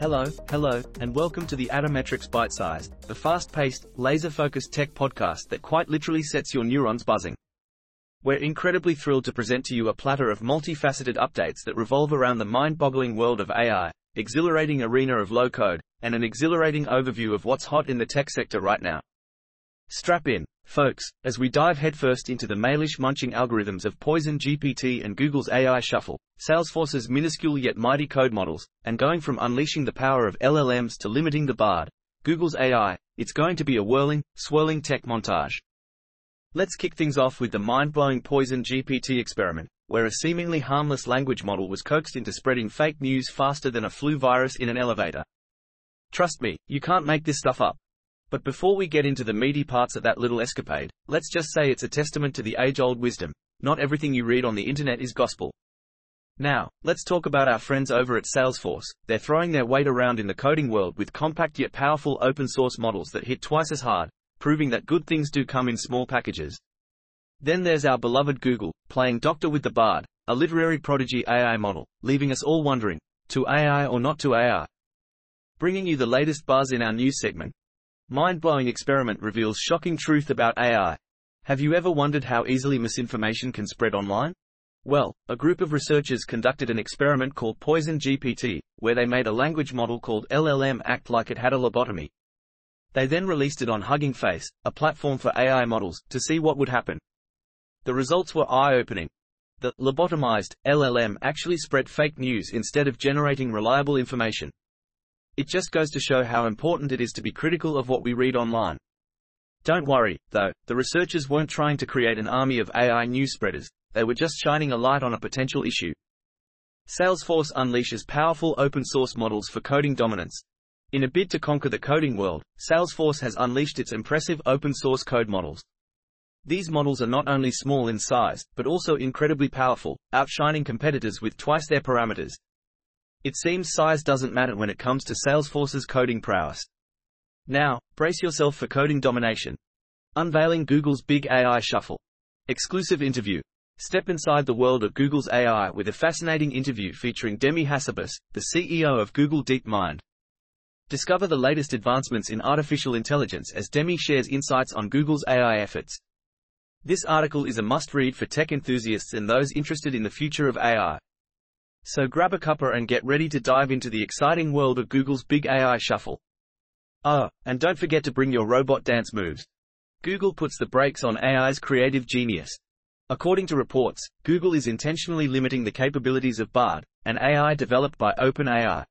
Hello, and welcome to the Atometrix ByteSize, the fast-paced, laser-focused tech podcast that quite literally sets your neurons buzzing. We're incredibly thrilled to present to you a platter of multifaceted updates that revolve around the mind-boggling world of AI, exhilarating arena of low-code, and an exhilarating overview of what's hot in the tech sector right now. Strap in, folks, as we dive headfirst into the mailish-munching algorithms of PoisonGPT and Google's AI Shuffle, Salesforce's minuscule yet mighty code models, and going from unleashing the power of LLMs to limiting the Bard, Google's AI, it's going to be a whirling, swirling tech montage. Let's kick things off with the mind-blowing PoisonGPT experiment, where a seemingly harmless language model was coaxed into spreading fake news faster than a flu virus in an elevator. Trust me, you can't make this stuff up. But before we get into the meaty parts of that little escapade, let's just say it's a testament to the age-old wisdom. Not everything you read on the internet is gospel. Now, let's talk about our friends over at Salesforce. They're throwing their weight around in the coding world with compact yet powerful open-source models that hit twice as hard, proving that good things do come in small packages. Then there's our beloved Google, playing doctor with the Bard, a literary prodigy AI model, leaving us all wondering, to AI or not to AI? Bringing you the latest buzz in our news segment. Mind-blowing experiment reveals shocking truth about AI. Have you ever wondered how easily misinformation can spread online? Well, a group of researchers conducted an experiment called PoisonGPT, where they made a language model called LLM act like it had a lobotomy. They then released it on Hugging Face, a platform for AI models, to see what would happen. The results were eye-opening. The lobotomized LLM actually spread fake news instead of generating reliable information. It just goes to show how important it is to be critical of what we read online. Don't worry, though, the researchers weren't trying to create an army of AI news spreaders, they were just shining a light on a potential issue. Salesforce unleashes powerful open-source models for coding dominance. In a bid to conquer the coding world, Salesforce has unleashed its impressive open-source code models. These models are not only small in size, but also incredibly powerful, outshining competitors with twice their parameters. It seems size doesn't matter when it comes to Salesforce's coding prowess. Now, brace yourself for coding domination. Unveiling Google's Big AI Shuffle. Exclusive interview. Step inside the world of Google's AI with a fascinating interview featuring Demis Hassabis, the CEO of Google DeepMind. Discover the latest advancements in artificial intelligence as Demi shares insights on Google's AI efforts. This article is a must-read for tech enthusiasts and those interested in the future of AI. So grab a cuppa and get ready to dive into the exciting world of Google's Big AI Shuffle. Oh, and don't forget to bring your robot dance moves. Google puts the brakes on AI's creative genius. According to reports, Google is intentionally limiting the capabilities of Bard, an AI developed by OpenAI.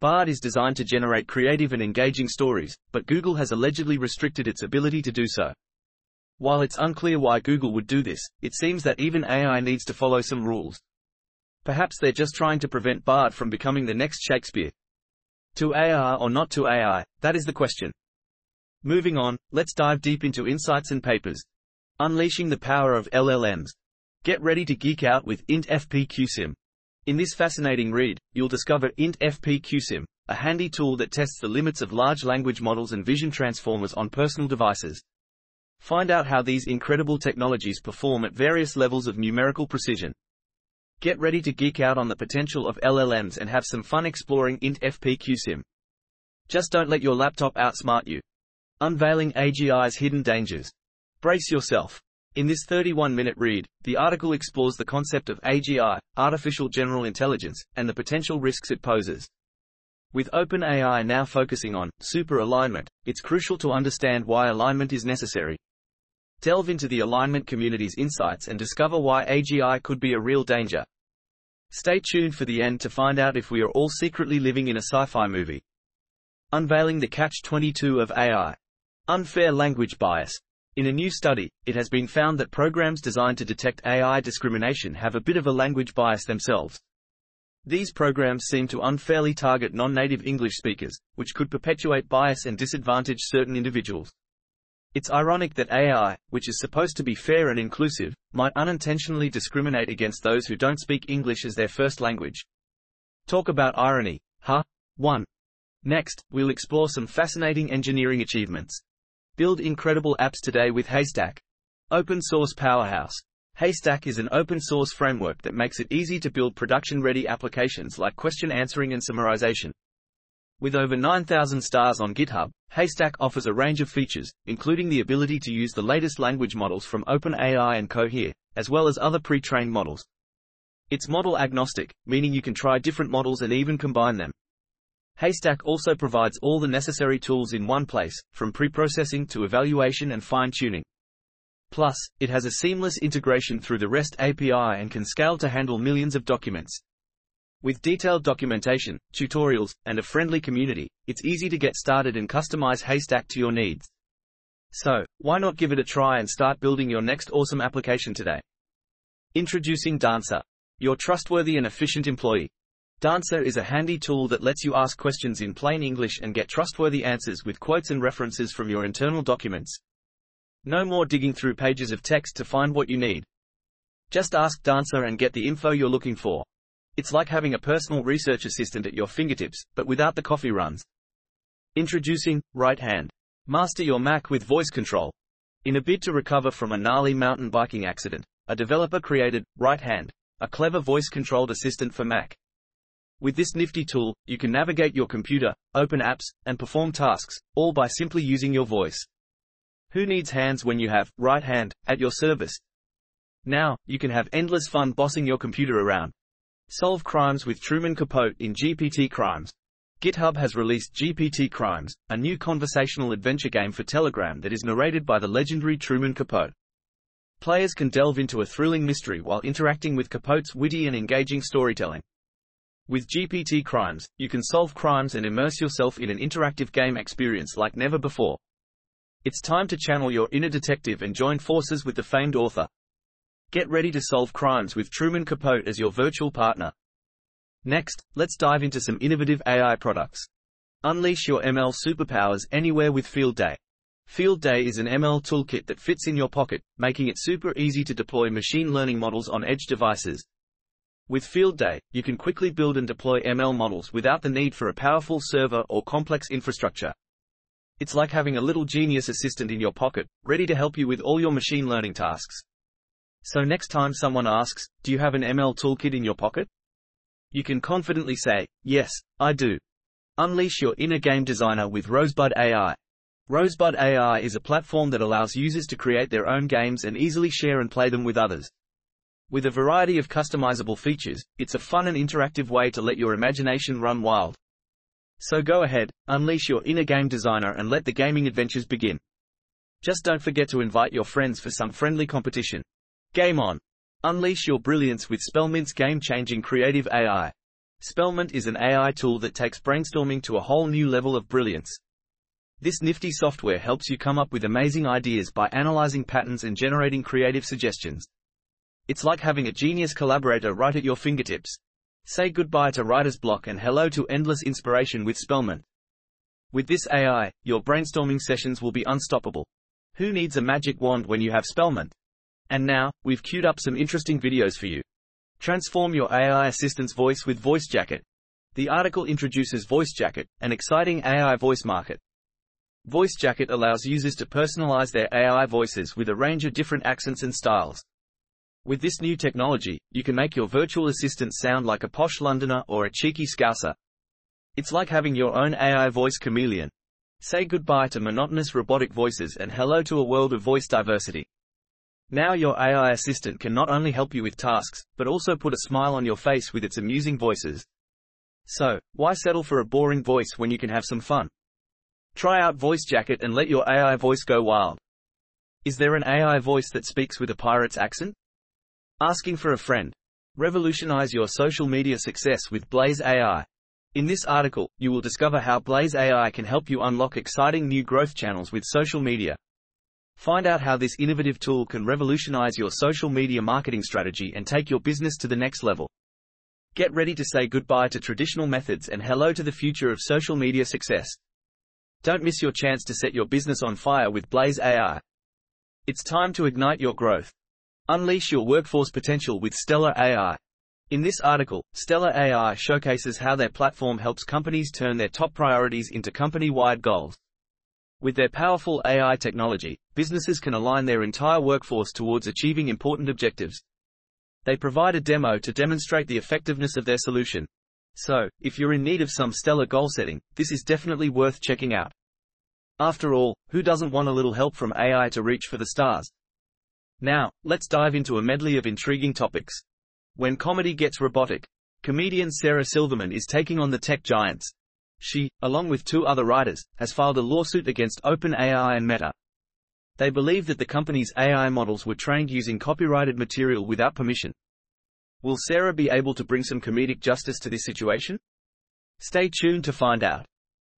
Bard is designed to generate creative and engaging stories, but Google has allegedly restricted its ability to do so. While it's unclear why Google would do this, it seems that even AI needs to follow some rules. Perhaps they're just trying to prevent Bard from becoming the next Shakespeare. To AI or not to AI, that is the question. Moving on, let's dive deep into insights and papers. Unleashing the power of LLMs. Get ready to geek out with INT-FP-QSim. In this fascinating read, you'll discover INT-FP-QSim, a handy tool that tests the limits of large language models and vision transformers on personal devices. Find out how these incredible technologies perform at various levels of numerical precision. Get ready to geek out on the potential of LLMs and have some fun exploring INT-FP-QSim. Just don't let your laptop outsmart you. Unveiling AGI's hidden dangers. Brace yourself. In this 31-minute read, the article explores the concept of AGI, artificial general intelligence, and the potential risks it poses. With OpenAI now focusing on super alignment, it's crucial to understand why alignment is necessary. Delve into the alignment community's insights and discover why AGI could be a real danger. Stay tuned for the end to find out if we are all secretly living in a sci-fi movie. Unveiling the catch-22 of AI. Unfair language bias. In a new study, it has been found that programs designed to detect AI discrimination have a bit of a language bias themselves. These programs seem to unfairly target non-native English speakers, which could perpetuate bias and disadvantage certain individuals. It's ironic that AI, which is supposed to be fair and inclusive, might unintentionally discriminate against those who don't speak English as their first language. Talk about irony, huh? 1. Next, we'll explore some fascinating engineering achievements. Build incredible apps today with Haystack. Open source powerhouse. Haystack is an open source framework that makes it easy to build production-ready applications like question answering and summarization. With over 9,000 stars on GitHub, Haystack offers a range of features, including the ability to use the latest language models from OpenAI and Cohere, as well as other pre-trained models. It's model agnostic, meaning you can try different models and even combine them. Haystack also provides all the necessary tools in one place, from pre-processing to evaluation and fine-tuning. Plus, it has a seamless integration through the REST API and can scale to handle millions of documents. With detailed documentation, tutorials, and a friendly community, it's easy to get started and customize Haystack to your needs. So, why not give it a try and start building your next awesome application today? Introducing Dancer, your trustworthy and efficient employee. Dancer is a handy tool that lets you ask questions in plain English and get trustworthy answers with quotes and references from your internal documents. No more digging through pages of text to find what you need. Just ask Dancer and get the info you're looking for. It's like having a personal research assistant at your fingertips, but without the coffee runs. Introducing Right Hand. Master your Mac with voice control. In a bid to recover from a gnarly mountain biking accident, a developer created Right Hand, a clever voice-controlled assistant for Mac. With this nifty tool, you can navigate your computer, open apps, and perform tasks, all by simply using your voice. Who needs hands when you have Right Hand at your service? Now, you can have endless fun bossing your computer around. Solve crimes with Truman Capote in GPT Crimes. GitHub has released GPT Crimes, a new conversational adventure game for Telegram that is narrated by the legendary Truman Capote. Players can delve into a thrilling mystery while interacting with Capote's witty and engaging storytelling. With GPT Crimes, you can solve crimes and immerse yourself in an interactive game experience like never before. It's time to channel your inner detective and join forces with the famed author. Get ready to solve crimes with Truman Capote as your virtual partner. Next, let's dive into some innovative AI products. Unleash your ML superpowers anywhere with FieldDay. FieldDay is an ML toolkit that fits in your pocket, making it super easy to deploy machine learning models on edge devices. With FieldDay, you can quickly build and deploy ML models without the need for a powerful server or complex infrastructure. It's like having a little genius assistant in your pocket, ready to help you with all your machine learning tasks. So next time someone asks, do you have an ML toolkit in your pocket? You can confidently say, yes, I do. Unleash your inner game designer with Rosebud AI. Rosebud AI is a platform that allows users to create their own games and easily share and play them with others. With a variety of customizable features, it's a fun and interactive way to let your imagination run wild. So go ahead, unleash your inner game designer and let the gaming adventures begin. Just don't forget to invite your friends for some friendly competition. Game on! Unleash your brilliance with Spellmint's game-changing creative AI. Spellmint is an AI tool that takes brainstorming to a whole new level of brilliance. This nifty software helps you come up with amazing ideas by analyzing patterns and generating creative suggestions. It's like having a genius collaborator right at your fingertips. Say goodbye to writer's block and hello to endless inspiration with Spellmint. With this AI, your brainstorming sessions will be unstoppable. Who needs a magic wand when you have Spellmint? And now, we've queued up some interesting videos for you. Transform your AI assistant's voice with VoiceJacket. The article introduces VoiceJacket, an exciting AI voice market. VoiceJacket allows users to personalize their AI voices with a range of different accents and styles. With this new technology, you can make your virtual assistant sound like a posh Londoner or a cheeky Scouser. It's like having your own AI voice chameleon. Say goodbye to monotonous robotic voices and hello to a world of voice diversity. Now your AI assistant can not only help you with tasks, but also put a smile on your face with its amusing voices. So, why settle for a boring voice when you can have some fun? Try out VoiceJacket and let your AI voice go wild. Is there an AI voice that speaks with a pirate's accent? Asking for a friend. Revolutionize your social media success with Blaze AI. In this article, you will discover how Blaze AI can help you unlock exciting new growth channels with social media. Find out how this innovative tool can revolutionize your social media marketing strategy and take your business to the next level. Get ready to say goodbye to traditional methods and hello to the future of social media success. Don't miss your chance to set your business on fire with Blaze AI. It's time to ignite your growth. Unleash your workforce potential with Stellar AI. In this article, Stellar AI showcases how their platform helps companies turn their top priorities into company-wide goals. With their powerful AI technology, businesses can align their entire workforce towards achieving important objectives. They provide a demo to demonstrate the effectiveness of their solution. So, if you're in need of some stellar goal setting, this is definitely worth checking out. After all, who doesn't want a little help from AI to reach for the stars? Now, let's dive into a medley of intriguing topics. When comedy gets robotic. Comedian Sarah Silverman is taking on the tech giants. She, along with two other writers, has filed a lawsuit against OpenAI and Meta. They believe that the company's AI models were trained using copyrighted material without permission. Will Sarah be able to bring some comedic justice to this situation? Stay tuned to find out.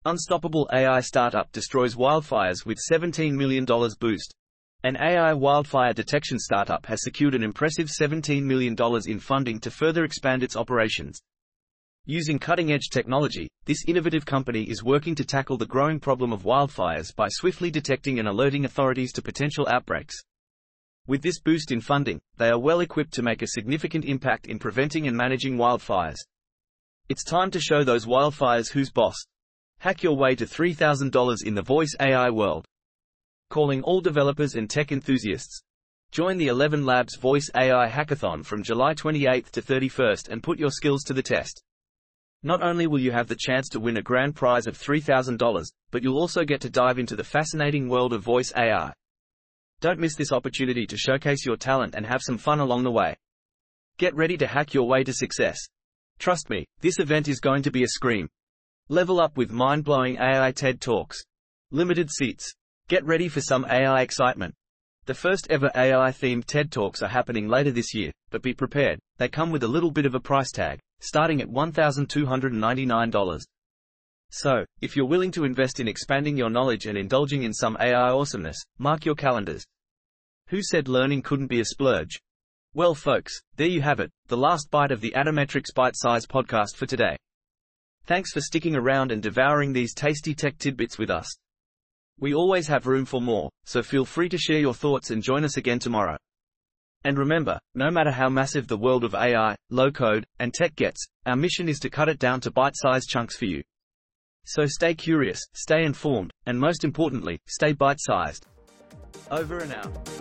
Unstoppable AI startup destroys wildfires with $17 million boost. An AI wildfire detection startup has secured an impressive $17 million in funding to further expand its operations. Using cutting-edge technology, this innovative company is working to tackle the growing problem of wildfires by swiftly detecting and alerting authorities to potential outbreaks. With this boost in funding, they are well equipped to make a significant impact in preventing and managing wildfires. It's time to show those wildfires who's boss. Hack your way to $3,000 in the voice AI world. Calling all developers and tech enthusiasts. Join the ElevenLabs Voice AI Hackathon from July 28th to 31st and put your skills to the test. Not only will you have the chance to win a grand prize of $3,000, but you'll also get to dive into the fascinating world of voice AI. Don't miss this opportunity to showcase your talent and have some fun along the way. Get ready to hack your way to success. Trust me, this event is going to be a scream. Level up with mind-blowing AI TED Talks. Limited seats. Get ready for some AI excitement. The first ever AI-themed TED Talks are happening later this year, but be prepared, they come with a little bit of a price tag, starting at $1,299. So, if you're willing to invest in expanding your knowledge and indulging in some AI awesomeness, mark your calendars. Who said learning couldn't be a splurge? Well folks, there you have it, the last bite of the Atometrix ByteSize podcast for today. Thanks for sticking around and devouring these tasty tech tidbits with us. We always have room for more, so feel free to share your thoughts and join us again tomorrow. And remember, no matter how massive the world of AI, low-code, and tech gets, our mission is to cut it down to bite-sized chunks for you. So stay curious, stay informed, and most importantly, stay bite-sized. Over and out.